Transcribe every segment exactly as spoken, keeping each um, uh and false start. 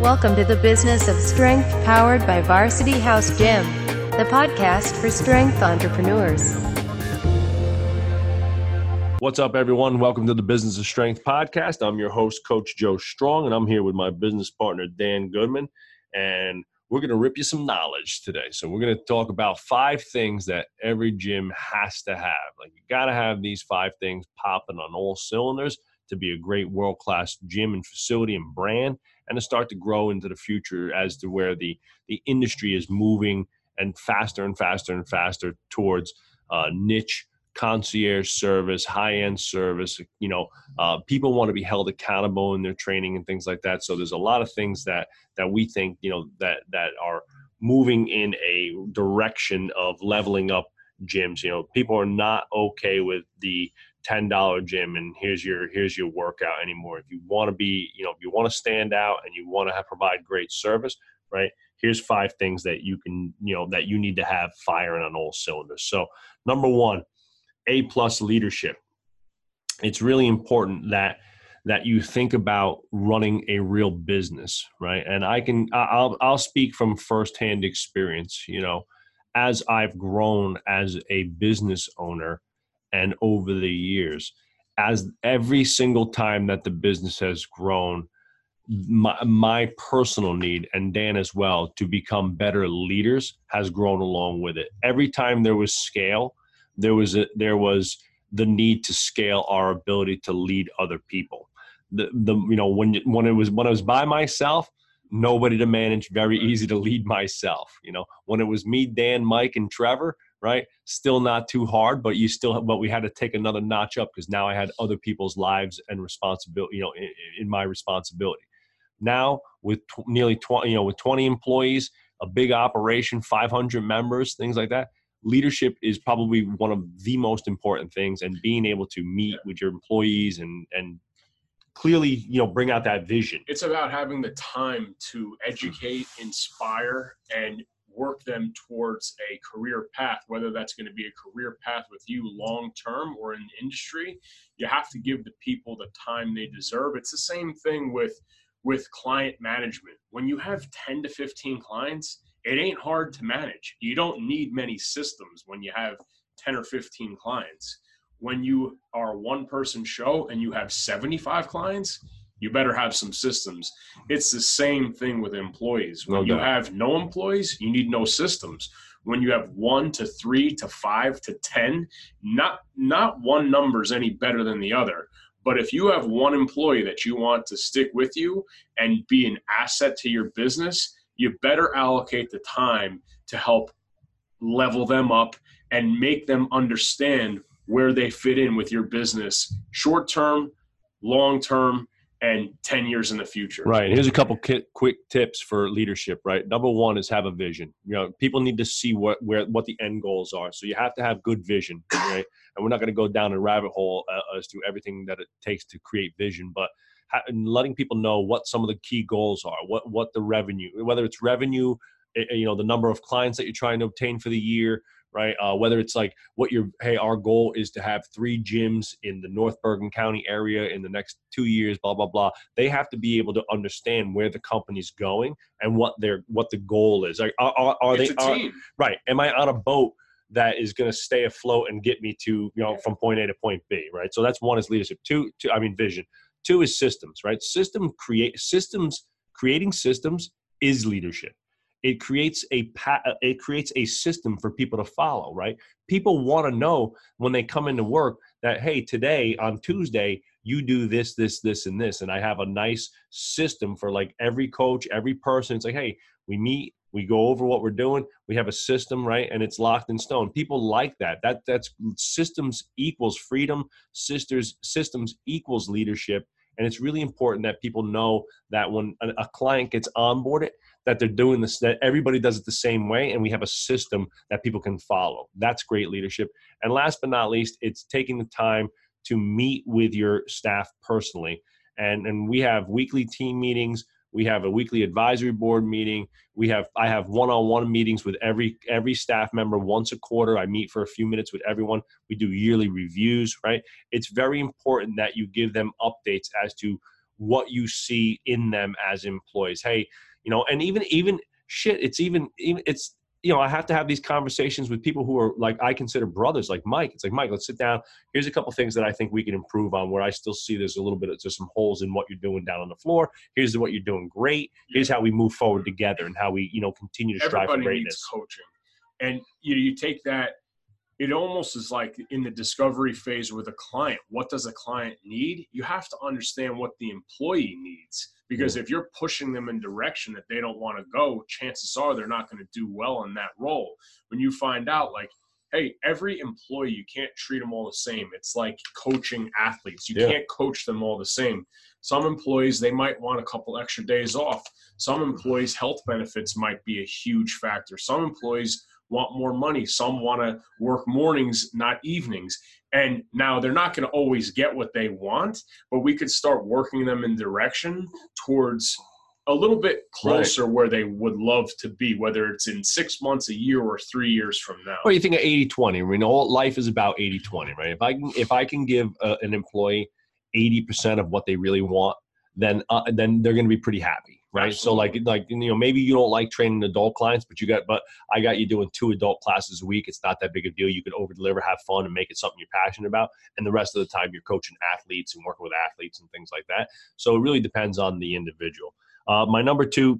Welcome to the Business of Strength, powered by Varsity House Gym, the podcast for strength entrepreneurs. What's up, everyone? Welcome to the Business of Strength podcast. I'm your host, Coach Joe Strong, and I'm here with my business partner, Dan Goodman, and we're going to rip you some knowledge today. So we're going to talk about five things that every gym has to have. Like, you got to have these five things popping on all cylinders to be a great world-class gym and facility and brand, and to start to grow into the future as to where the, the industry is moving and faster and faster and faster towards uh, niche concierge service, high-end service. You know, uh, people want to be held accountable in their training and things like that. So there's a lot of things that that we think, you know, that that are moving in a direction of leveling up gyms. You know, people are not okay with the ten dollar gym and here's your here's your workout anymore. If you want to be, you know, if you want to stand out and you want to have, provide great service, right? Here's five things that you can, you know, that you need to have firing on all cylinders. So number one, A plus leadership. It's really important that that you think about running a real business, right? And I can I'll I'll speak from firsthand experience. You know, as I've grown as a business owner and over the years, as every single time that the business has grown, my, my personal need, and Dan as well, to become better leaders has grown along with it. Every time there was scale, there was a, there was the need to scale our ability to lead other people. The the you know when when it was when I was by myself, nobody to manage, very easy to lead myself. You know, when it was me, Dan, Mike, and Trevor, right? Still not too hard, but you still, but we had to take another notch up because now I had other people's lives and responsibility, you know, in, in my responsibility. Now with t- nearly twenty, you know, with twenty employees, a big operation, five hundred members, things like that, leadership is probably one of the most important things, and being able to meet yeah. with your employees and, and clearly, you know, bring out that vision. It's about having the time to educate, inspire, and work them towards a career path, whether that's going to be a career path with you long-term or in the industry. You have to give the people the time they deserve. It's the same thing with, with client management. When you have ten to fifteen clients, it ain't hard to manage. You don't need many systems when you have ten or fifteen clients. When you are a one-person show and you have seventy-five clients, you better have some systems. It's the same thing with employees. When you have no employees, you need no systems. When you have one to three to five to ten, not not one number is any better than the other. But if you have one employee that you want to stick with you and be an asset to your business, you better allocate the time to help level them up and make them understand where they fit in with your business, short-term, long-term, and ten years in the future. Right. And here's a couple quick tips for leadership, right? Number one is have a vision. You know, people need to see what, where, what the end goals are. So you have to have good vision, right? And we're not going to go down a rabbit hole uh, as to everything that it takes to create vision, but ha- letting people know what some of the key goals are, what, what the revenue, whether it's revenue, you know, the number of clients that you're trying to obtain for the year, right? Uh, whether it's like what your, hey, our goal is to have three gyms in the North Bergen County area in the next two years, blah, blah, blah. They have to be able to understand where the company's going and what their, what the goal is. Like, are, are, are they, are, right? Am I on a boat that is going to stay afloat and get me to, you know, from point A to point B, right? So that's one is leadership. Two, two I mean, vision. Two is systems, right? System create systems, creating systems is leadership. It creates a pa- it creates a system for people to follow, right? People want to know when they come into work that, hey, today on Tuesday, you do this, this, this, and this. And I have a nice system for like every coach, every person. It's like, hey, we meet, we go over what we're doing. We have a system, right? And it's locked in stone. People like that. That that's systems equals freedom. Sisters, systems equals leadership. And it's really important that people know that when a, a client gets onboarded, that they're doing this, that everybody does it the same way, and we have a system that people can follow. That's great leadership. And last but not least, it's taking the time to meet with your staff personally. And and we have weekly team meetings. We have a weekly advisory board meeting. We have I have one-on-one meetings with every every staff member once a quarter. I meet for a few minutes with everyone. We do yearly reviews, right? It's very important that you give them updates as to what you see in them as employees. Hey, you know, and even, even shit, it's even, even it's, you know, I have to have these conversations with people who are like, I consider brothers, like Mike. It's like, Mike, let's sit down. Here's a couple things that I think we can improve on, where I still see there's a little bit of, there's some holes in what you're doing down on the floor. Here's what you're doing great. Here's how we move forward together and how we, you know, continue to strive for greatness. Everybody needs coaching. And you know, you take that, it almost is like in the discovery phase with a client. What does a client need? You have to understand what the employee needs, because if you're pushing them in direction that they don't want to go, chances are they're not going to do well in that role. When you find out, like, hey, every employee, you can't treat them all the same. It's like coaching athletes. You yeah. can't coach them all the same. Some employees, they might want a couple extra days off. Some employees' health benefits might be a huge factor. Some employees want more money. Some want to work mornings, not evenings. And now they're not going to always get what they want, but we could start working them in direction towards a little bit closer right. where they would love to be, whether it's in six months, a year, or three years from now. Well, you think of eighty twenty. We know life is about eighty twenty, right? If I can, if I can give uh, an employee eighty percent of what they really want, then uh, then they're going to be pretty happy, right? Absolutely. So like like you know, maybe you don't like training adult clients, but you got but I got you doing two adult classes a week. It's not that big a deal. You can over deliver, have fun, and make it something you're passionate about. And the rest of the time, you're coaching athletes and working with athletes and things like that. So it really depends on the individual. Uh, my number two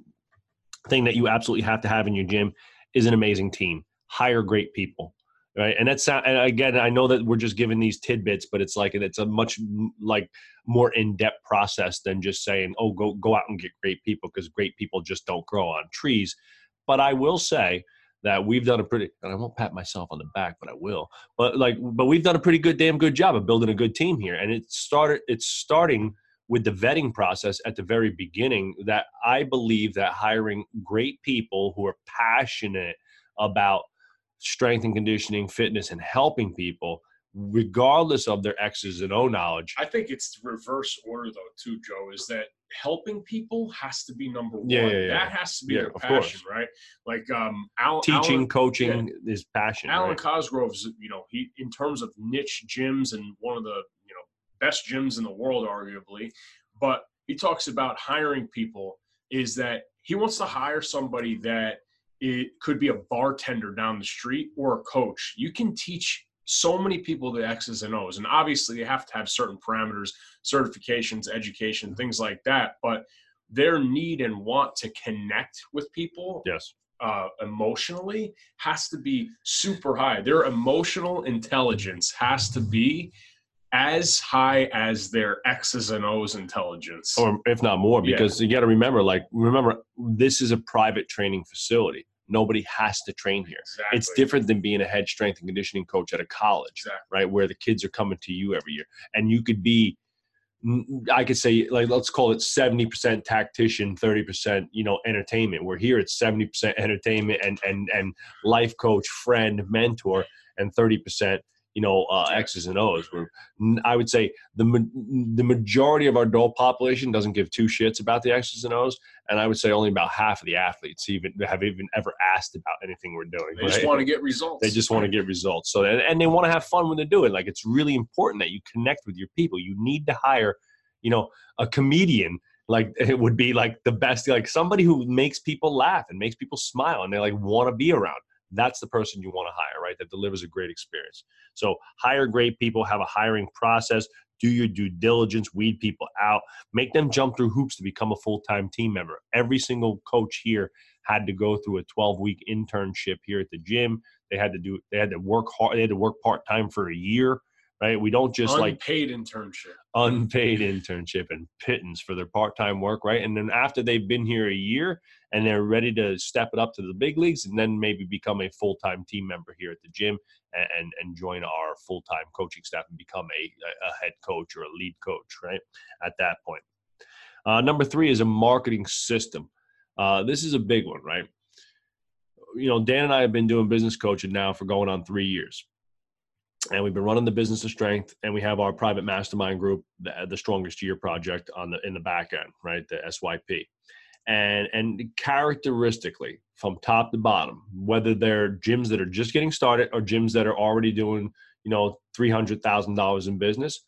thing that you absolutely have to have in your gym is an amazing team. Hire great people. Right. And that's, and again, I know that we're just giving these tidbits, but it's like, it's a much like more in-depth process than just saying, oh, go, go out and get great people, because great people just don't grow on trees. But I will say that we've done a pretty, and I won't pat myself on the back, but I will, but like, but we've done a pretty good, damn good job of building a good team here. And it started, it's starting with the vetting process at the very beginning, that I believe that hiring great people who are passionate about strength and conditioning, fitness, and helping people, regardless of their X's and O knowledge. I think it's reverse order though, too, Joe, is that helping people has to be number one. Yeah, yeah, yeah. That has to be yeah, their passion, right? Like um, Alan, teaching, Alan, coaching yeah, is passion. Alan right? Cosgrove's, you know, he in terms of niche gyms and one of the you know best gyms in the world, arguably. But he talks about hiring people is that he wants to hire somebody that. It could be a bartender down the street or a coach. You can teach so many people the X's and O's. And obviously they have to have certain parameters, certifications, education, things like that. But their need and want to connect with people yes. uh, emotionally has to be super high. Their emotional intelligence has to be as high as their X's and O's intelligence. Or if not more, because yeah. you got to remember, like, remember, this is a private training facility. Nobody has to train here. Exactly. It's different than being a head strength and conditioning coach at a college, exactly. right? Where the kids are coming to you every year. And you could be, I could say, like, let's call it seventy percent tactician, thirty percent, you know, entertainment. We're here at seventy percent entertainment and, and, and life coach, friend, mentor, and thirty percent you know, uh, X's and O's. We're, I would say the ma- the majority of our adult population doesn't give two shits about the X's and O's. And I would say only about half of the athletes even have even ever asked about anything we're doing. They right? just want to get results. They just want to get results. So and, and they want to have fun when they do it. Like, it's really important that you connect with your people. You need to hire, you know, a comedian. Like, it would be like the best, like somebody who makes people laugh and makes people smile and they like want to be around. That's the person you want to hire, right? That delivers a great experience. So hire great people, have a hiring process, do your due diligence, weed people out, make them jump through hoops to become a full-time team member. Every single coach here had to go through a twelve-week internship here at the gym. They had to do, they had to work hard, they had to work part-time for a year, right? We don't just like unpaid internship, unpaid internship and pittance for their part-time work, right? And then after they've been here a year and they're ready to step it up to the big leagues and then maybe become a full-time team member here at the gym and, and, and join our full-time coaching staff and become a, a head coach or a lead coach, right? At that point. Uh, number three is a marketing system. Uh, this is a big one, right? You know, Dan and I have been doing business coaching now for going on three years. And we've been running the Business of Strength, and we have our private mastermind group, the, the Strongest Year Project, on the in the back end, right? The S Y P, and and characteristically from top to bottom, whether they're gyms that are just getting started or gyms that are already doing, you know, three hundred thousand dollars in business,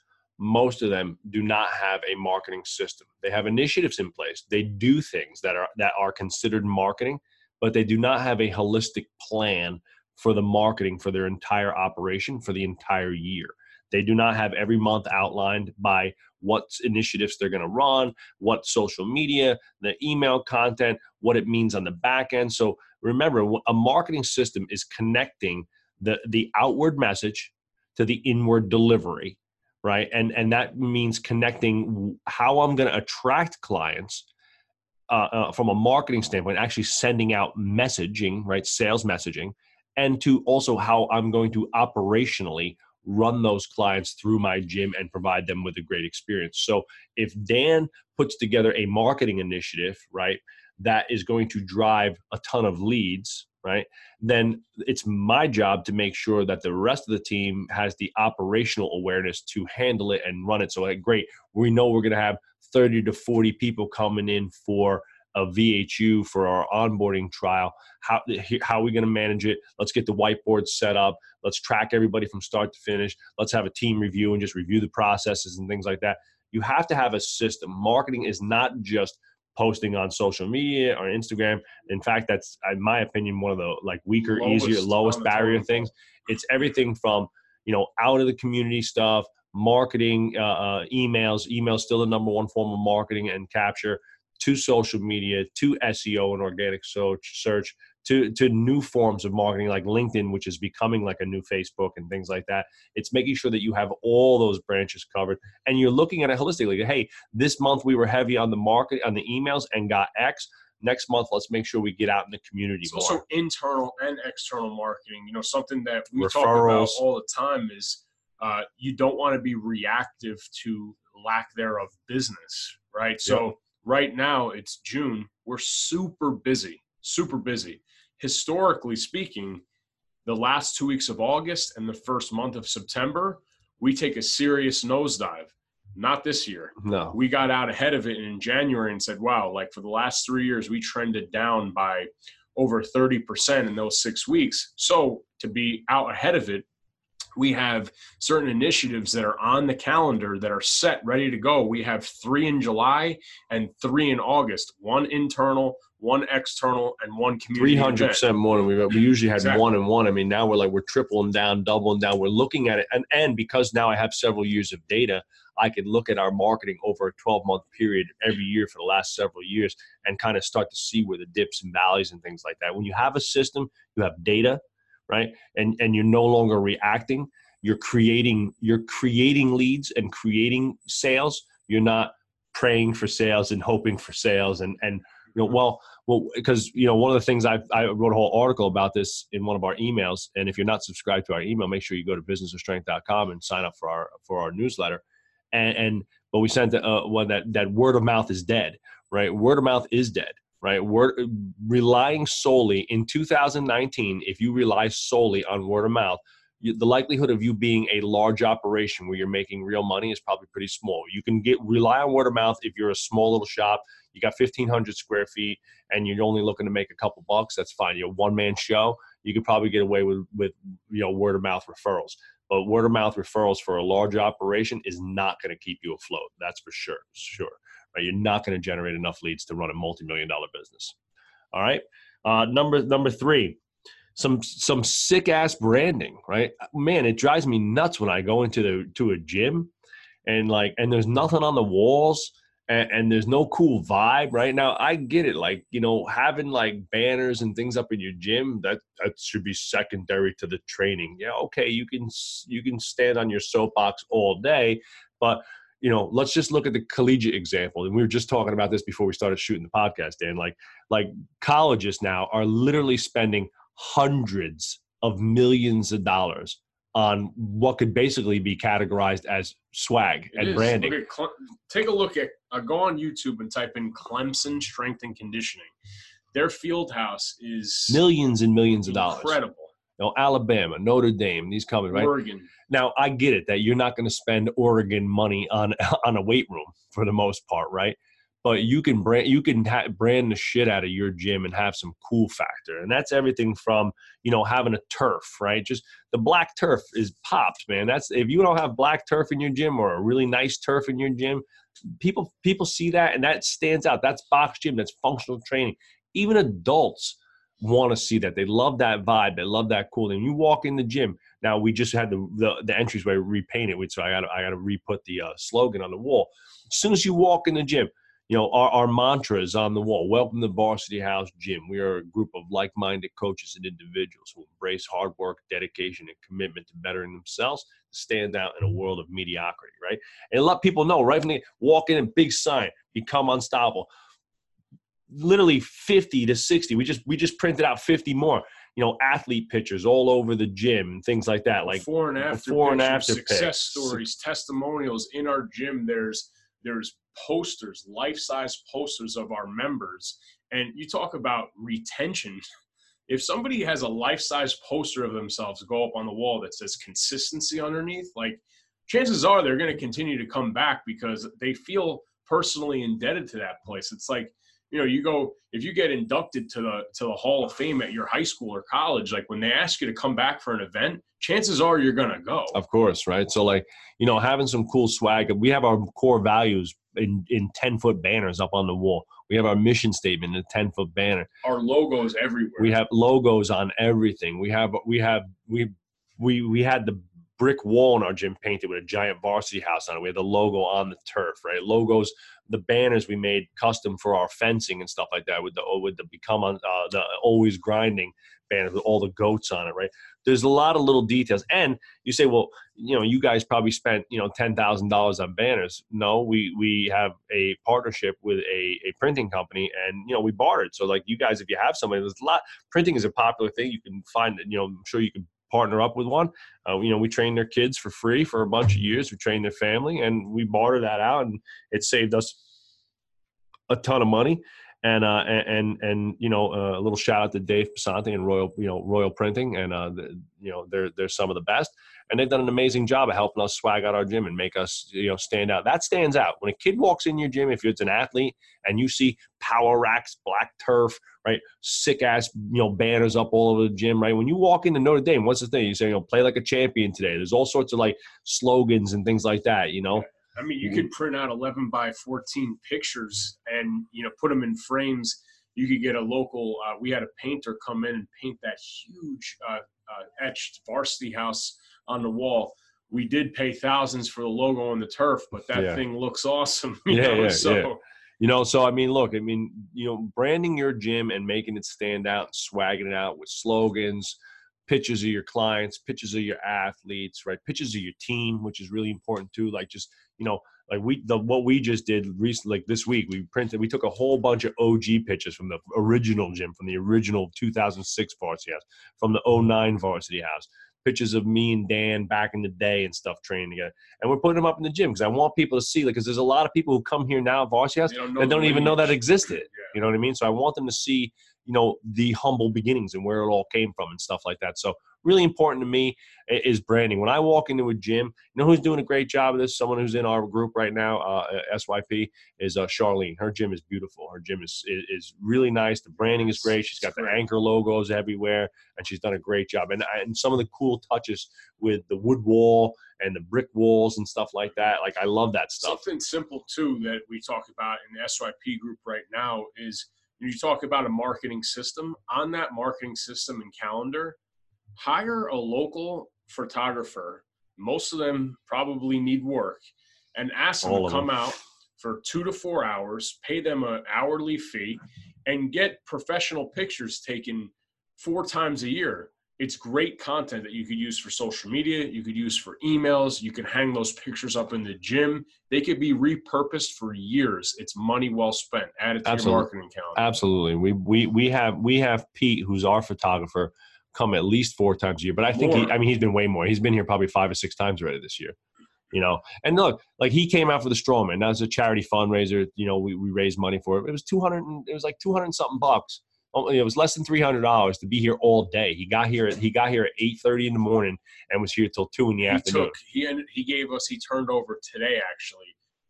most of them do not have a marketing system. They have initiatives in place. They do things that are that are considered marketing, but they do not have a holistic plan for the marketing for their entire operation for the entire year. They do not have every month outlined by what initiatives they're going to run, what social media, the email content, what it means on the back end. So remember, a marketing system is connecting the, the outward message to the inward delivery, right? And, and that means connecting how I'm going to attract clients uh, uh, from a marketing standpoint, actually sending out messaging, right? Sales messaging, and to also how I'm going to operationally run those clients through my gym and provide them with a great experience. So if Dan puts together a marketing initiative, right, that is going to drive a ton of leads, right, then it's my job to make sure that the rest of the team has the operational awareness to handle it and run it. So like, great, we know we're going to have thirty to forty people coming in for a V H U for our onboarding trial. How, how are we going to manage it? Let's get the whiteboard set up. Let's track everybody from start to finish. Let's have a team review and just review the processes and things like that. You have to have a system. Marketing is not just posting on social media or Instagram. In fact, that's, in my opinion, one of the like weaker, lowest, easier, lowest barrier things. It's everything from, you know, out of the community stuff, marketing, uh, uh, emails, emails still the number one form of marketing and capture, to social media, to S E O and organic search, to, to new forms of marketing like LinkedIn, which is becoming like a new Facebook and things like that. It's making sure that you have all those branches covered and you're looking at it holistically. Hey, this month we were heavy on the market, on the emails and got X. Next month, let's make sure we get out in the community more. So internal and external marketing, you know, something that we Referrals. talk about all the time is uh, you don't want to be reactive to lack thereof business, right? So yeah. Right now, it's June. We're super busy, super busy. Historically speaking, the last two weeks of August and the first month of September, we take a serious nosedive. Not this year. No. We got out ahead of it in January and said, wow, like for the last three years, we trended down by over thirty percent in those six weeks. So to be out ahead of it, we have certain initiatives that are on the calendar that are set, ready to go. We have three in July and three in August, one internal, one external, and one community. three hundred percent more than we we usually had exactly. one and one. I mean, now we're like, we're tripling down, doubling down. We're looking at it. And, and because now I have several years of data, I can look at our marketing over a twelve-month period every year for the last several years and kind of start to see where the dips and valleys and things like that. When you have a system, you have data. Right. And and you're no longer reacting. You're creating you're creating leads and creating sales. You're not praying for sales and hoping for sales. And and you know, well, well, because you know, one of the things I I wrote a whole article about this in one of our emails. And if you're not subscribed to our email, make sure you go to business of strength dot com and sign up for our for our newsletter. And, and but we sent the, uh, one that that word of mouth is dead, right? Word of mouth is dead. Right? We're relying solely in two thousand nineteen, if you rely solely on word of mouth, you, the likelihood of you being a large operation where you're making real money is probably pretty small. You can get rely on word of mouth if you're a small little shop, you got fifteen hundred square feet and you're only looking to make a couple bucks, that's fine. You're a one-man show, you could probably get away with, with you know, word of mouth referrals. But word of mouth referrals for a large operation is not going to keep you afloat. That's for sure, sure. Right? You're not going to generate enough leads to run a multi-million dollar business. All right. Uh, number number three, some some sick ass branding. Right, man, it drives me nuts when I go into the to a gym, and like, and there's nothing on the walls, and, and there's no cool vibe. Right now, I get it. Like, you know, having like banners and things up in your gym that that should be secondary to the training. Yeah, okay, you can you can stand on your soapbox all day, but you know, let's just look at the collegiate example. And we were just talking about this before we started shooting the podcast, Dan. Like, like colleges now are literally spending hundreds of millions of dollars on what could basically be categorized as swag it and is. branding. Look at Cle- take a look at, uh, go on YouTube and type in Clemson Strength and Conditioning. Their field house is millions and millions of dollars. Incredible. You know, Alabama, Notre Dame, these companies, right? Oregon. Now, I get it that you're not going to spend Oregon money on on a weight room for the most part, right? but you can brand, you can ha- brand the shit out of your gym and have some cool factor. And that's everything from, you know, having a turf, right? Just the black turf is popped, man. That's, if you don't have black turf in your gym or a really nice turf in your gym, people, people see that and that stands out. That's box gym. That's functional training. Even adults want to see that. They love that vibe. They love that cool. And you walk in the gym. Now we just had the, the, the entranceway repainted, which so I got I got to re-put the uh, slogan on the wall. As soon as you walk in the gym, you know, our, our mantra is on the wall. Welcome to Varsity House Gym. We are a group of like-minded coaches and individuals who embrace hard work, dedication, and commitment to bettering themselves to stand out in a world of mediocrity, right? And let people know, right, when they walk in, a big sign, become unstoppable. Literally fifty to sixty. We just we just printed out fifty more, you know, athlete pictures all over the gym and things like that. Like before and after, before and after success stories, testimonials in our gym. There's there's posters, life-size posters of our members. And you talk about retention. If somebody has a life-size poster of themselves go up on the wall that says consistency underneath, like chances are they're going to continue to come back because they feel personally indebted to that place. It's like, you know, you go, if you get inducted to the to the Hall of Fame at your high school or college, like when they ask you to come back for an event, chances are you're going to go. Of course, right? So like, you know, having some cool swag. We have our core values in in ten-foot banners up on the wall. We have our mission statement in a ten-foot banner. Our logos everywhere. We have logos on everything. We have we have we we we had the brick wall in our gym painted with a giant Varsity House on it. We had the logo on the turf, right? Logos, the banners we made custom for our fencing and stuff like that with the with the become on uh, the always grinding banner with all the goats on it, right? There's a lot of little details. And you say, well, you know, you guys probably spent, you know, ten thousand dollars on banners. No, we we have a partnership with a, a printing company, and, you know, we bartered. So like you guys, if you have somebody, there's a lot. Printing is a popular thing. You can find it, you know, I'm sure you can partner up with one. Uh, you know, we train their kids for free for a bunch of years. We train their family, and we barter that out, and it saved us a ton of money. And uh, and and you know, uh, a little shout out to Dave Pasante and Royal, you know, Royal Printing, and uh, the, you know, they're they're some of the best, and they've done an amazing job of helping us swag out our gym and make us, you know, stand out. That stands out when a kid walks in your gym. If it's an athlete and you see power racks, black turf, right? Sick ass, you know, banners up all over the gym, right? When you walk into Notre Dame, what's the thing? You say, you know, play like a champion today. There's all sorts of like slogans and things like that, you know? I mean, you could print out eleven by fourteen pictures and, you know, put them in frames. You could get a local, uh, we had a painter come in and paint that huge uh, uh, etched Varsity House on the wall. We did pay thousands for the logo on the turf, but that yeah. thing looks awesome. You yeah, know? Yeah, so, yeah. You know, so, I mean, look, I mean, you know, branding your gym and making it stand out, and swagging it out with slogans, pictures of your clients, pictures of your athletes, right? Pictures of your team, which is really important too. Like just, you know, like we, the, what we just did recently, like this week, we printed, we took a whole bunch of O G pictures from the original gym, from the original two thousand six Varsity House, from the oh nine Varsity House. Pictures of me and Dan back in the day and stuff training together. And we're putting them up in the gym because I want people to see, like, because there's a lot of people who come here now at Varsity House that don't, know that don't even know that existed. Yeah. You know what I mean? So I want them to see, you know, the humble beginnings and where it all came from and stuff like that. So really important to me is branding. When I walk into a gym, you know who's doing a great job of this? Someone who's in our group right now, uh, S Y P, is uh, Charlene. Her gym is beautiful. Her gym is, is is really nice. The branding is great. She's got the Anchor logos everywhere, and she's done a great job. And, and some of the cool touches with the wood wall and the brick walls and stuff like that. Like, I love that stuff. Something simple, too, that we talk about in the S Y P group right now is you talk about a marketing system. On that marketing system and calendar, hire a local photographer. Most of them probably need work, and ask them All to come them. out for two to four hours, pay them an hourly fee, and get professional pictures taken four times a year. It's great content that you could use for social media. You could use for emails. You can hang those pictures up in the gym. They could be repurposed for years. It's money well spent. Add it to Absolutely. your marketing calendar. Absolutely. We, we, we have, we have Pete, who's our photographer, come at least four times a year, but I think more. he, I mean, he's been way more. He's been here probably five or six times already this year, you know? And look, like he came out for the Strowman. That was a charity fundraiser. You know, we, we raised money for it. It was two hundred, it was like two hundred and something bucks. It was less than three hundred dollars to be here all day. He got here at, he got here at eight thirty in the morning and was here till two in the he afternoon. Took, he, ended, he gave us, he turned over today, actually,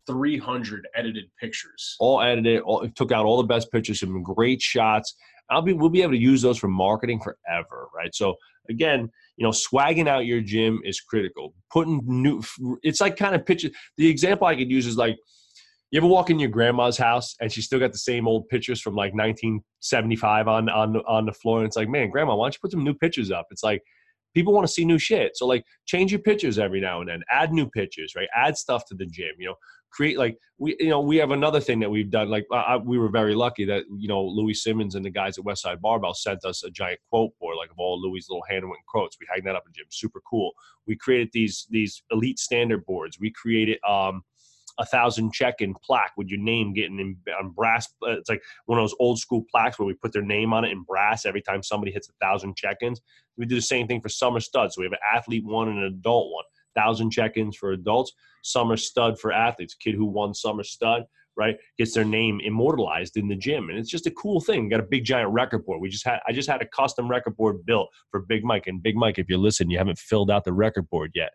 three hundred edited pictures. All edited. All, it took out all the best pictures, some great shots. I'll be, we'll be able to use those for marketing forever, right? So again, you know, swagging out your gym is critical. Putting new, it's like kind of pictures. The example I could use is like, you ever walk in your grandma's house and she's still got the same old pictures from like nineteen seventy-five on, on, on the floor. And it's like, man, grandma, why don't you put some new pictures up? It's like, people want to see new shit. So like change your pictures every now and then, add new pictures, right? Add stuff to the gym, you know, create like we, you know, we have another thing that we've done. Like I, we were very lucky that, you know, Louis Simmons and the guys at Westside Barbell sent us a giant quote board, like of all Louis' little handwritten quotes. We hang that up in the gym. Super cool. We created these, these elite standard boards. We created, um, a thousand check-in plaque with your name getting in on brass. It's like one of those old school plaques where we put their name on it in brass every time somebody hits a thousand check-ins. We do the same thing for summer studs. So we have an athlete one and an adult one. Thousand check-ins for adults, summer stud for athletes. Kid who won summer stud, right, gets their name immortalized in the gym, and it's just a cool thing. We got a big giant record board. We just had I just had a custom record board built for Big Mike. And Big Mike, if you're listening, you haven't filled out the record board yet,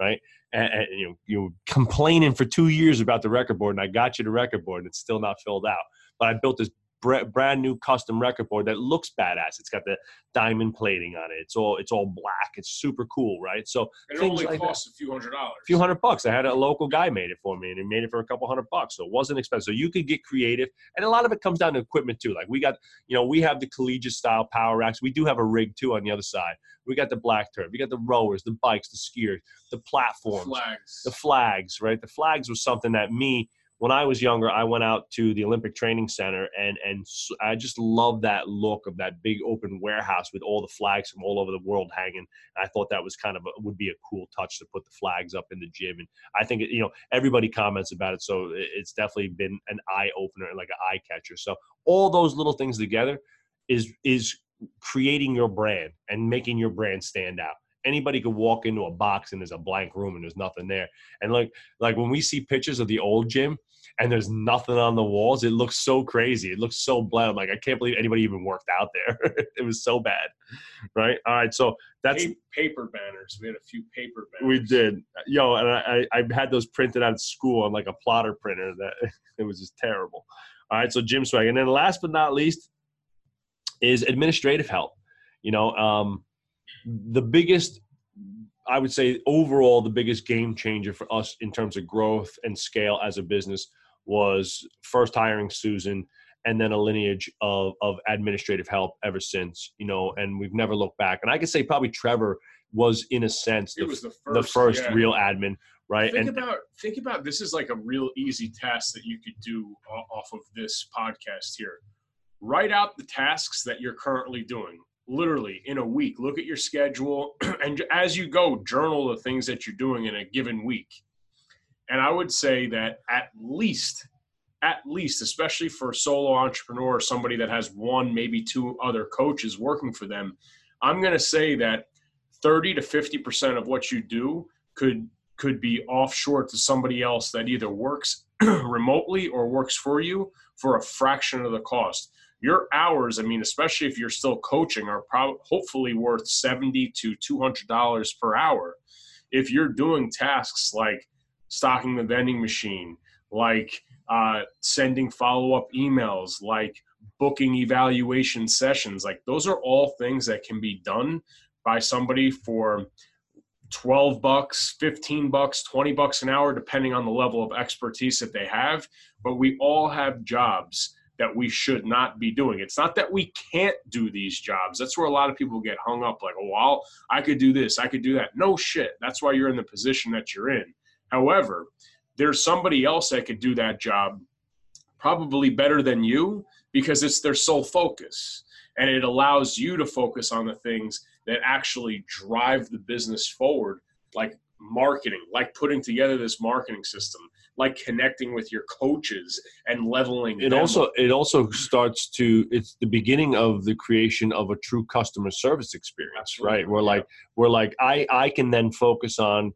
right? And, and you know, you were complaining for two years about the record board, and I got you the record board, and it's still not filled out. But I built this br- brand new custom record board that looks badass. It's got the diamond plating on it. It's all it's all black. It's super cool, right? So it only like costs that. a few hundred dollars, a few hundred bucks. I had a local guy made it for me, and he made it for a couple hundred bucks, so it wasn't expensive. So you could get creative, and a lot of it comes down to equipment too. Like we got, you know, we have the collegiate style power racks. We do have a rig too on the other side. We got the black turf. We got the rowers, the bikes, the skiers, the platforms, flags. the flags, right? The flags was something that me, when I was younger, I went out to the Olympic Training Center, and and I just loved that look of that big open warehouse with all the flags from all over the world hanging. And I thought that was kind of a, would be a cool touch to put the flags up in the gym. And I think, you know, everybody comments about it. So it's definitely been an eye opener and like an eye catcher. So all those little things together is is creating your brand and making your brand stand out. Anybody could walk into a box and there's a blank room and there's nothing there. And like, like when we see pictures of the old gym and there's nothing on the walls, it looks so crazy. It looks so bland. Like, I can't believe anybody even worked out there. It was so bad. Right. All right. So that's paper banners. We had a few paper banners. We did. Yo. And I, I had those printed out at school on like a plotter printer that it was just terrible. All right. So gym swag. And then last but not least is administrative help. You know, um, the biggest, I would say overall, the biggest game changer for us in terms of growth and scale as a business was first hiring Susan and then a lineage of, of administrative help ever since, you know, and we've never looked back. And I could say probably Trevor was in a sense the, was the first, the first yeah. real admin, right? Think and, about, think about this is like a real easy task that you could do off of this podcast here. Write out the tasks that you're currently doing. Literally in a week, look at your schedule and as you go, journal the things that you're doing in a given week. And I would say that at least, at least, especially for a solo entrepreneur or somebody that has one, maybe two other coaches working for them, I'm going to say that thirty to fifty percent of what you do could, could be offshore to somebody else that either works remotely or works for you for a fraction of the cost. Your hours, I mean, especially if you're still coaching, are probably hopefully worth seventy to two hundred dollars per hour. If you're doing tasks like stocking the vending machine, like uh, sending follow-up emails, like booking evaluation sessions, like those are all things that can be done by somebody for twelve bucks, fifteen bucks, twenty bucks an hour, depending on the level of expertise that they have. But we all have jobs that we should not be doing. It's not that we can't do these jobs. That's where a lot of people get hung up, like, oh, I'll, I could do this, I could do that. No shit. That's why you're in the position that you're in. However, there's somebody else that could do that job probably better than you because it's their sole focus. And it allows you to focus on the things that actually drive the business forward, like marketing, like putting together this marketing system, like connecting with your coaches and leveling it them also up. It also starts to it's the beginning of the creation of a true customer service experience. Absolutely. Right, we're yeah. like we're like I I can then focus on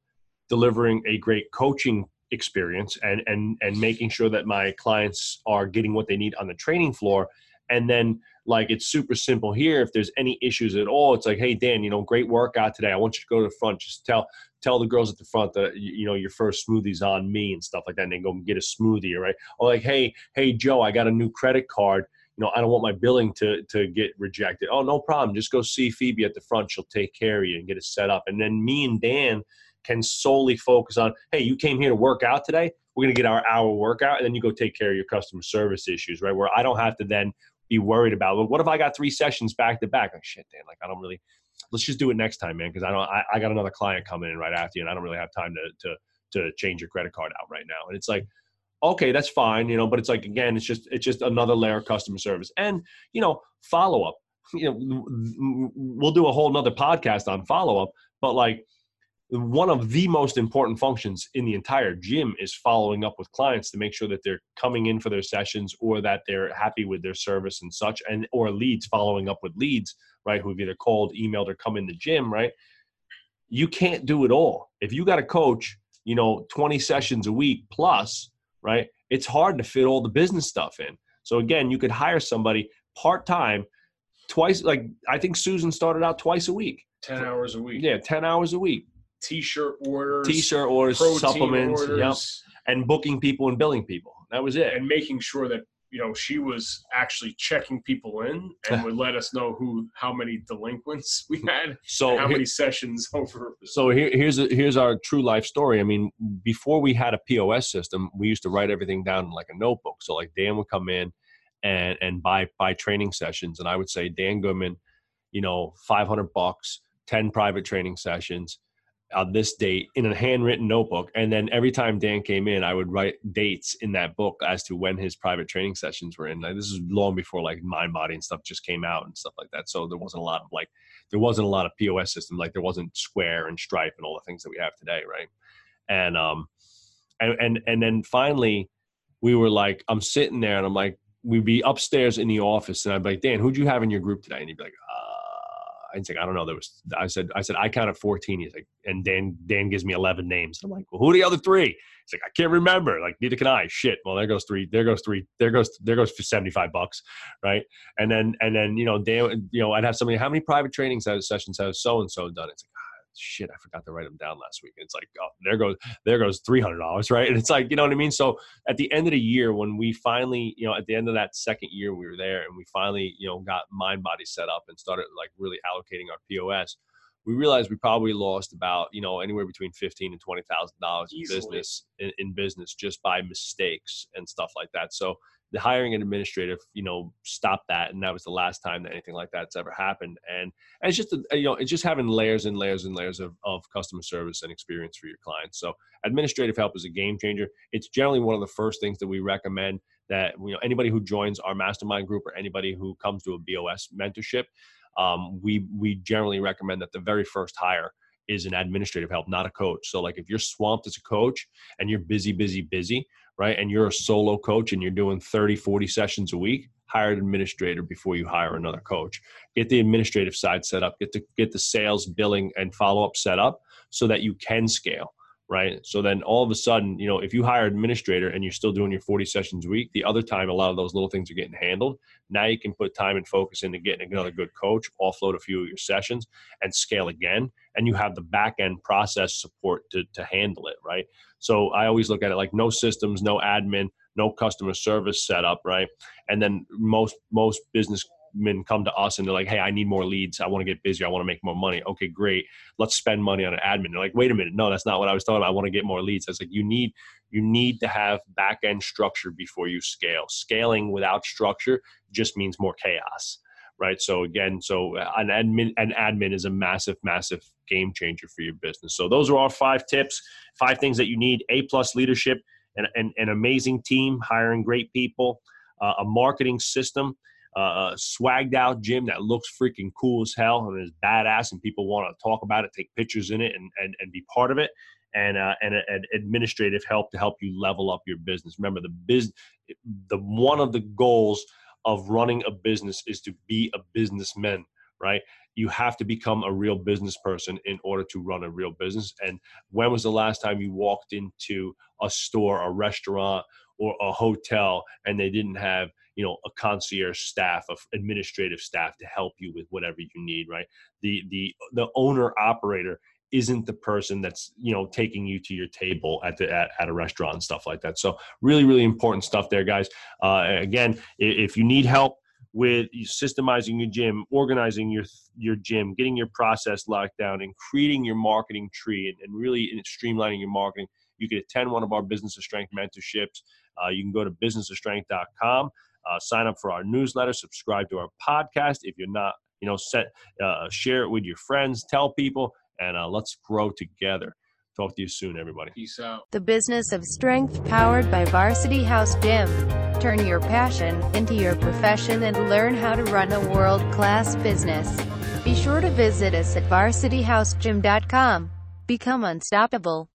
delivering a great coaching experience and and and making sure that my clients are getting what they need on the training floor, And then like, it's super simple here. If there's any issues at all, it's like, hey, Dan, you know, great workout today. I want you to go to the front. Just tell, tell the girls at the front that, you know, your first smoothie's on me and stuff like that. And then go and get a smoothie. Right. Or like, Hey, Hey Joe, I got a new credit card. You know, I don't want my billing to, to get rejected. Oh, no problem. Just go see Phoebe at the front. She'll take care of you and get it set up. And then me and Dan can solely focus on, hey, you came here to work out today. We're going to get our hour workout. And then you go take care of your customer service issues, right? Where I don't have to then be worried about, well, what if I got three sessions back to back? Like, shit, Dan, like, I don't really, let's just do it next time, man. Cause I don't, I, I got another client coming in right after you and I don't really have time to, to, to change your credit card out right now. And it's like, okay, that's fine, you know, but it's like, again, it's just, it's just another layer of customer service and, you know, follow-up, you know, we'll do a whole nother podcast on follow-up, but like one of the most important functions in the entire gym is following up with clients to make sure that they're coming in for their sessions or that they're happy with their service and such, and, or leads, following up with leads, right? Who've either called, emailed, or come in the gym, right? You can't do it all. If you got to coach, you know, twenty sessions a week plus, right? It's hard to fit all the business stuff in. So again, you could hire somebody part-time twice. Like I think Susan started out twice a week, ten hours a week. Yeah. ten hours a week. T-shirt orders, T-shirt orders, supplements, orders. Yep, and booking people and billing people. That was it. And making sure that, you know, she was actually checking people in and would let us know who, how many delinquents we had, so how here, many sessions over. So here, here's a, here's our true life story. I mean, before we had a P O S system, we used to write everything down in like a notebook. So like Dan would come in and, and buy, buy training sessions. And I would say, Dan Goodman, you know, five hundred bucks, ten private training sessions on this date in a handwritten notebook. And then every time Dan came in, I would write dates in that book as to when his private training sessions were in. Like, this is long before like Mind Body and stuff just came out and stuff like that. So there wasn't a lot of like, there wasn't a lot of P O S systems. Like there wasn't Square and Stripe and all the things that we have today. Right. And, um, and, and, and then finally we were like, I'm sitting there and I'm like, we'd be upstairs in the office and I'd be like, Dan, who'd you have in your group today? And he'd be like, uh, I'd say, I don't know. There was, I said, I said, I counted fourteen. He's like, and Dan, Dan gives me eleven names. I'm like, well, who are the other three? He's like, I can't remember. Like, neither can I. Shit. Well, there goes three, there goes three, there goes, there goes seventy-five bucks. Right. And then, and then, you know, Dan, you know, I'd have somebody, how many private training sessions has so-and-so done? It's like, ah, shit, I forgot to write them down last week. And it's like, oh, there goes, there goes three hundred dollars. Right. And it's like, you know what I mean? So at the end of the year, when we finally, you know, at the end of that second year, we were there and we finally, you know, got Mind Body set up and started like really allocating our P O S. We realized we probably lost about, you know, anywhere between fifteen and twenty thousand dollars in business, in, in business just by mistakes and stuff like that. So the hiring and administrative, you know, stopped that. And that was the last time that anything like that's ever happened. And, and it's just, a, you know, it's just having layers and layers and layers of, of customer service and experience for your clients. So administrative help is a game changer. It's generally one of the first things that we recommend that, you know, anybody who joins our mastermind group or anybody who comes to a B O S mentorship, um, we, we generally recommend that the very first hire is an administrative help, not a coach. So like if you're swamped as a coach and you're busy, busy, busy, right? And you're a solo coach and you're doing thirty, forty sessions a week, hire an administrator before you hire another coach. Get the administrative side set up, get the, get the sales, billing, and follow-up set up so that you can scale, right? So then all of a sudden, you know, if you hire an administrator and you're still doing your forty sessions a week, the other time, a lot of those little things are getting handled. Now you can put time and focus into getting another good coach, offload a few of your sessions and scale again. And you have the back end process support to, to handle it, right? So I always look at it like no systems, no admin, no customer service setup, right? And then most most businessmen come to us and they're like, hey, I need more leads. I want to get busy. I want to make more money. Okay, great. Let's spend money on an admin. They're like, wait a minute. No, that's not what I was talking about. I want to get more leads. I was like, you need you need to have back end structure before you scale. Scaling without structure just means more chaos. Right. So again, so an admin, an admin is a massive, massive game changer for your business. So those are our five tips, five things that you need: A plus leadership, an, an, an amazing team, hiring great people, uh, a marketing system, uh, a swagged out gym that looks freaking cool as hell and is badass and people want to talk about it, take pictures in it and, and, and be part of it. And, uh, and and administrative help to help you level up your business. Remember the biz, the, one of the goals of running a business is to be a businessman, right? You have to become a real business person in order to run a real business. And when was the last time you walked into a store, a restaurant, or a hotel, and they didn't have, you know, a concierge staff, of administrative staff to help you with whatever you need, right? The the the owner operator isn't the person that's, you know, taking you to your table at the at, at a restaurant and stuff like that. So really, really important stuff there, guys. Uh, again, if you need help with systemizing your gym, organizing your your gym, getting your process locked down, and creating your marketing tree, and, and really streamlining your marketing, you can attend one of our Business of Strength mentorships. Uh, you can go to business of strength dot com, uh, sign up for our newsletter, subscribe to our podcast. If you're not, you know, set, uh, share it with your friends, tell people, and uh, let's grow together. Talk to you soon, everybody. Peace out. The Business of Strength, powered by Varsity House Gym. Turn your passion into your profession and learn how to run a world-class business. Be sure to visit us at varsity house gym dot com. Become unstoppable.